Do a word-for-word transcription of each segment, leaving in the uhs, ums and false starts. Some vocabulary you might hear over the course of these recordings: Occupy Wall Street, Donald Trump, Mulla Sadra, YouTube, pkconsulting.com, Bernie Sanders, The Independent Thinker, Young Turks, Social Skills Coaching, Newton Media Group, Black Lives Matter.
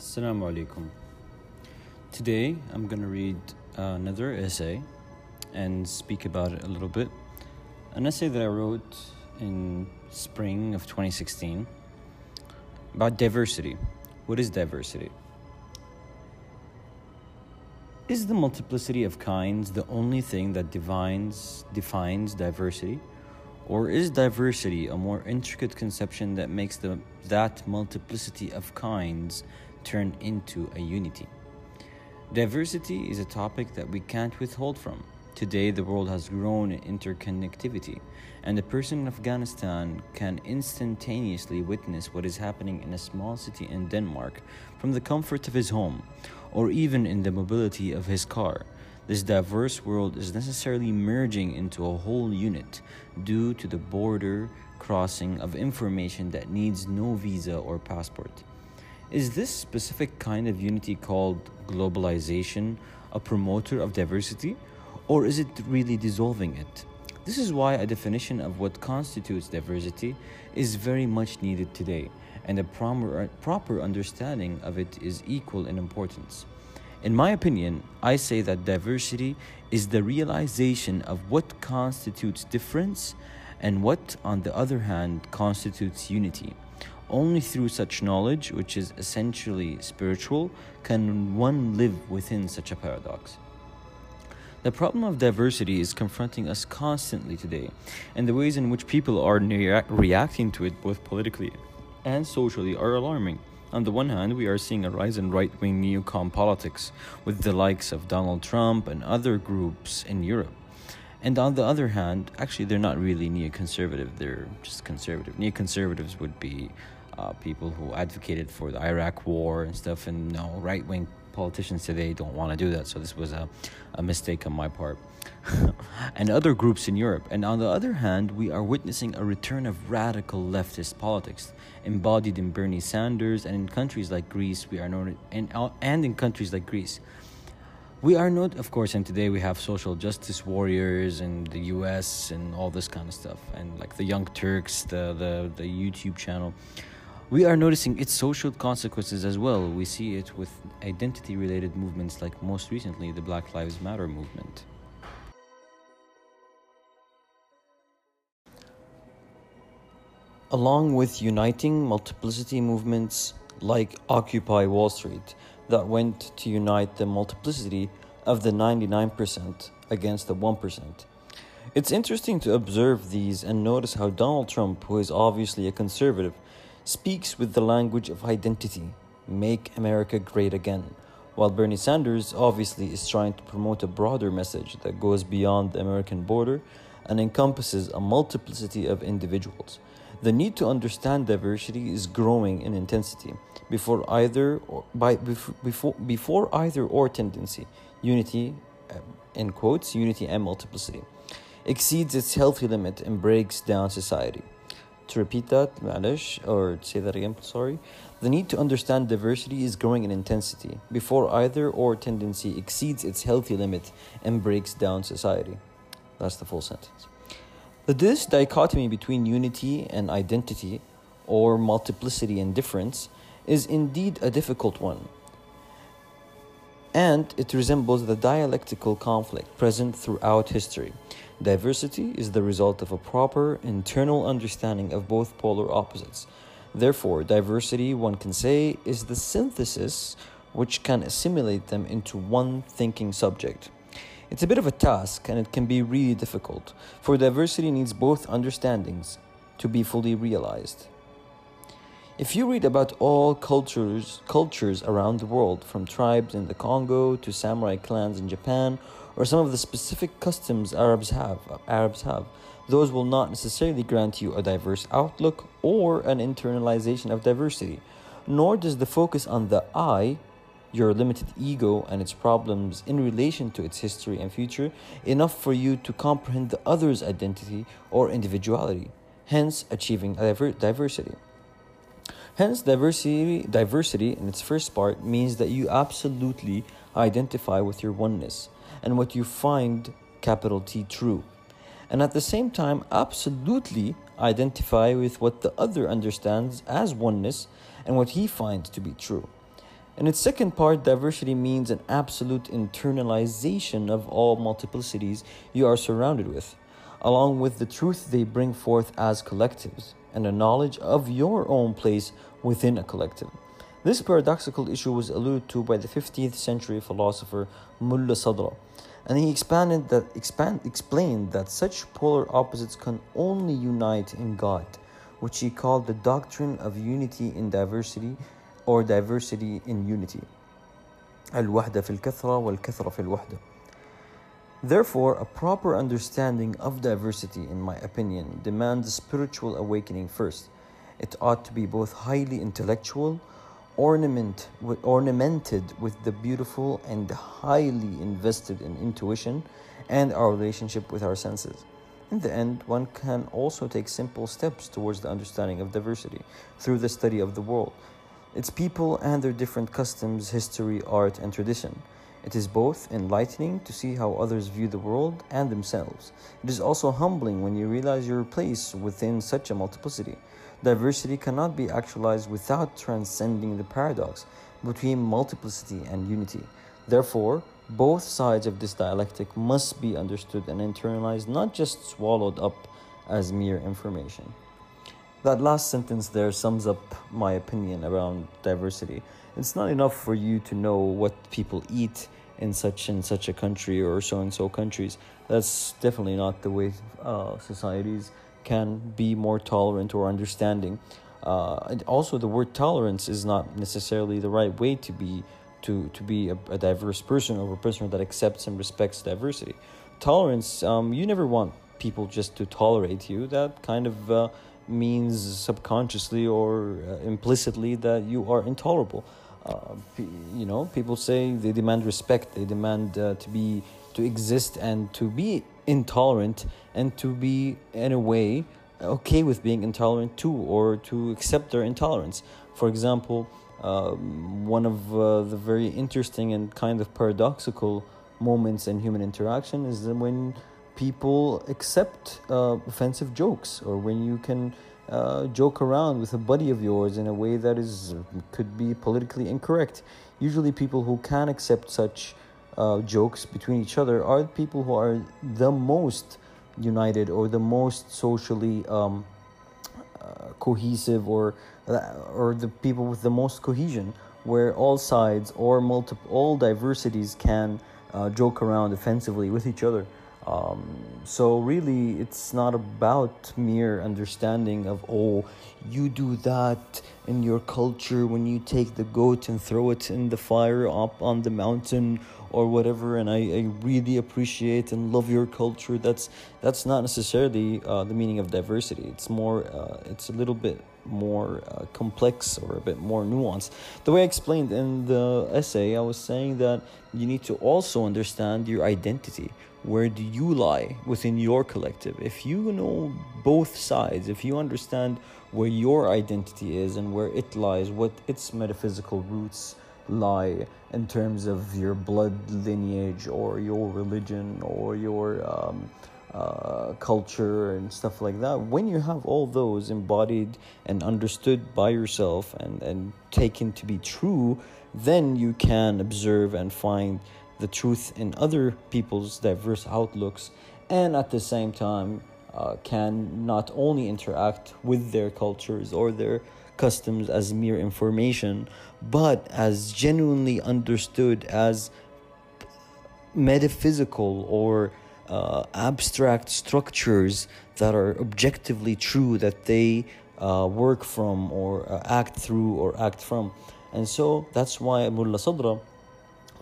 Assalamu alaikum. Today I'm going to read another essay and speak about it a little bit. An essay that I wrote in spring of twenty sixteen about diversity. What is diversity? Is the multiplicity of kinds the only thing that defines, defines diversity? Or is diversity a more intricate conception that makes the, that multiplicity of kinds turn into a unity? Diversity is a topic that we can't withhold from. Today, the world has grown in interconnectivity, and a person in Afghanistan can instantaneously witness what is happening in a small city in Denmark from the comfort of his home, or even in the mobility of his car. This diverse world is necessarily merging into a whole unit due to the border crossing of information that needs no visa or passport. Is this specific kind of unity called globalization a promoter of diversity, or is it really dissolving it? This is why a definition of what constitutes diversity is very much needed today, and a proper, proper understanding of it is equal in importance. In my opinion, I say that diversity is the realization of what constitutes difference and what, on the other hand, constitutes unity. Only through such knowledge, which is essentially spiritual, can one live within such a paradox. The problem of diversity is confronting us constantly today, and the ways in which people are ne- reacting to it both politically and socially are alarming. On the one hand, we are seeing a rise in right-wing neocon politics with the likes of Donald Trump and other groups in Europe. And on the other hand, actually, they're not really neoconservative, they're just conservative. Neoconservatives would be Uh, people who advocated for the Iraq war and stuff, and no, right-wing politicians today don't want to do that, so this was a, a mistake on my part. And other groups in Europe. And on the other hand, we are witnessing a return of radical leftist politics, embodied in Bernie Sanders, and in countries like Greece, we are known, and, and in countries like Greece. We are not, of course, and today we have social justice warriors in the U S and all this kind of stuff, and like the Young Turks, the, the, the YouTube channel. We are noticing its social consequences as well. We see it with identity-related movements like most recently the Black Lives Matter movement. Along with uniting multiplicity movements like Occupy Wall Street that went to unite the multiplicity of the ninety-nine percent against the one percent. It's interesting to observe these and notice how Donald Trump, who is obviously a conservative, speaks with the language of identity, make America great again, while Bernie Sanders obviously is trying to promote a broader message that goes beyond the American border and encompasses a multiplicity of individuals. The need to understand diversity is growing in intensity before either or by before before either or tendency, unity, in quotes, unity and multiplicity, exceeds its healthy limit and breaks down society. To repeat that, معلش, or say that again, sorry. The need to understand diversity is growing in intensity before either or tendency exceeds its healthy limit and breaks down society. That's the full sentence. But this dichotomy between unity and identity, or multiplicity and difference, is indeed a difficult one. And it resembles the dialectical conflict present throughout history. Diversity is the result of a proper internal understanding of both polar opposites. Therefore, diversity, one can say, is the synthesis which can assimilate them into one thinking subject. It's a bit of a task, and it can be really difficult, for diversity needs both understandings to be fully realized. If you read about all cultures, cultures around the world, from tribes in the Congo to samurai clans in Japan, or some of the specific customs Arabs have, Arabs have, those will not necessarily grant you a diverse outlook or an internalization of diversity, nor does the focus on the I, your limited ego and its problems in relation to its history and future, enough for you to comprehend the other's identity or individuality, hence achieving diver- diversity. Hence, diversity, diversity in its first part means that you absolutely identify with your oneness and what you find, capital T, true, and at the same time absolutely identify with what the other understands as oneness and what he finds to be true. In its second part, diversity means an absolute internalization of all multiplicities you are surrounded with, along with the truth they bring forth as collectives, and a knowledge of your own place within a collective. This paradoxical issue was alluded to by the fifteenth century philosopher Mulla Sadra, and he expanded that, expand, explained that such polar opposites can only unite in God, which he called the doctrine of unity in diversity, or diversity in unity. الوحدة في الكثرة والكثرة في الوحدة. Therefore, a proper understanding of diversity, in my opinion, demands a spiritual awakening first. It ought to be both highly intellectual, ornament, ornamented with the beautiful, and highly invested in intuition and our relationship with our senses. In the end, one can also take simple steps towards the understanding of diversity through the study of the world, its people and their different customs, history, art, and tradition. It is both enlightening to see how others view the world and themselves. It is also humbling when you realize your place within such a multiplicity. Diversity cannot be actualized without transcending the paradox between multiplicity and unity. Therefore, both sides of this dialectic must be understood and internalized, not just swallowed up as mere information. That last sentence there sums up my opinion around diversity. It's not enough for you to know what people eat in such and such a country or so and so countries. That's definitely not the way uh, societies can be more tolerant or understanding. Uh, and also, the word tolerance is not necessarily the right way to be to, to be a, a diverse person, or a person that accepts and respects diversity. Tolerance, um, you never want people just to tolerate you. That kind of... Uh, means subconsciously or uh, implicitly that you are intolerable. Uh, p- you know, people say they demand respect, they demand uh, to be, to exist, and to be intolerant, and to be in a way okay with being intolerant too, or to accept their intolerance. For example, uh, one of uh, the very interesting and kind of paradoxical moments in human interaction is when people accept uh, offensive jokes, or when you can uh, joke around with a buddy of yours in a way that is could be politically incorrect. Usually people who can accept such uh, jokes between each other are people who are the most united, or the most socially um, uh, cohesive, or, or the people with the most cohesion, where all sides or multiple, all diversities can uh, joke around offensively with each other. Um, so really, it's not about mere understanding of, oh, you do that in your culture when you take the goat and throw it in the fire up on the mountain or whatever, and I, I really appreciate and love your culture. That's that's not necessarily uh, the meaning of diversity. It's more, uh, it's a little bit more uh, complex, or a bit more nuanced. The way I explained in the essay, I was saying that you need to also understand your identity. Where do you lie within your collective? If you know both sides, if you understand where your identity is and where it lies, what its metaphysical roots lie in terms of your blood lineage, or your religion, or your um, uh, culture and stuff like that, when you have all those embodied and understood by yourself and, and taken to be true, then you can observe and find the truth in other people's diverse outlooks, and at the same time uh, can not only interact with their cultures or their customs as mere information, but as genuinely understood as metaphysical or uh, abstract structures that are objectively true, that they uh, work from, or uh, act through, or act from. And so that's why Mulla Sadra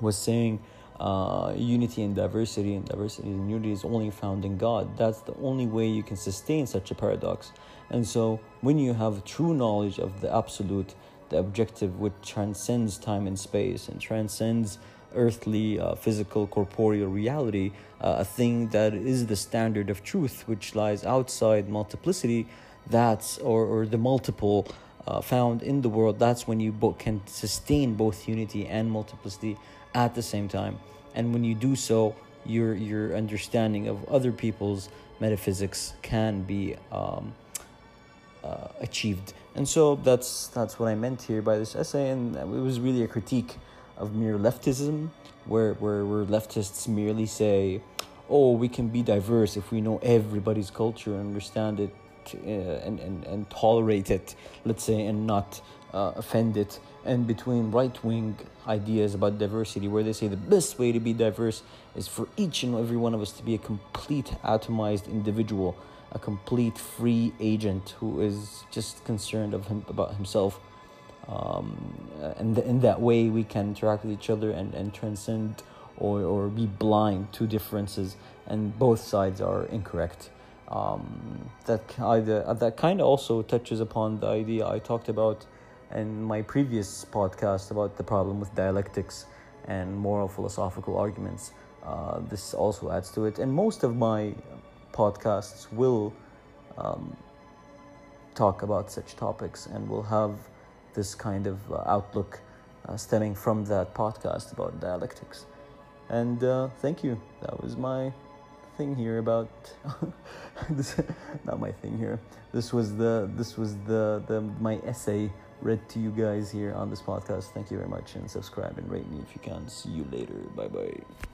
was saying, Uh, unity and diversity and diversity and unity is only found in God. That's the only way you can sustain such a paradox. And so when you have true knowledge of the absolute, the objective, which transcends time and space and transcends earthly, uh, physical, corporeal reality, uh, a thing that is the standard of truth, which lies outside multiplicity, that's or, or the multiple uh, found in the world, that's when you bo- can sustain both unity and multiplicity at the same time. And when you do so, your your understanding of other people's metaphysics can be um, uh, achieved. And so that's that's what I meant here by this essay, and it was really a critique of mere leftism, where where, where leftists merely say, oh, we can be diverse if we know everybody's culture and understand it, uh, and, and, and tolerate it, let's say, and not uh, offend it. And between right-wing ideas about diversity, where they say the best way to be diverse is for each and every one of us to be a complete atomized individual, a complete free agent who is just concerned of him about himself, um, and th- in that way we can interact with each other and, and transcend or, or be blind to differences, and both sides are incorrect. Um, that either that kind of also touches upon the idea I talked about in my previous podcast about the problem with dialectics and moral philosophical arguments. Uh, this also adds to it, and most of my podcasts will um, talk about such topics and will have this kind of uh, outlook uh, stemming from that podcast about dialectics. And uh, thank you. That was my thing here about this, not my thing here. This was the this was the, the my essay read to you guys here on this podcast. Thank you very much, and subscribe and rate me if you can. See you later. Bye bye.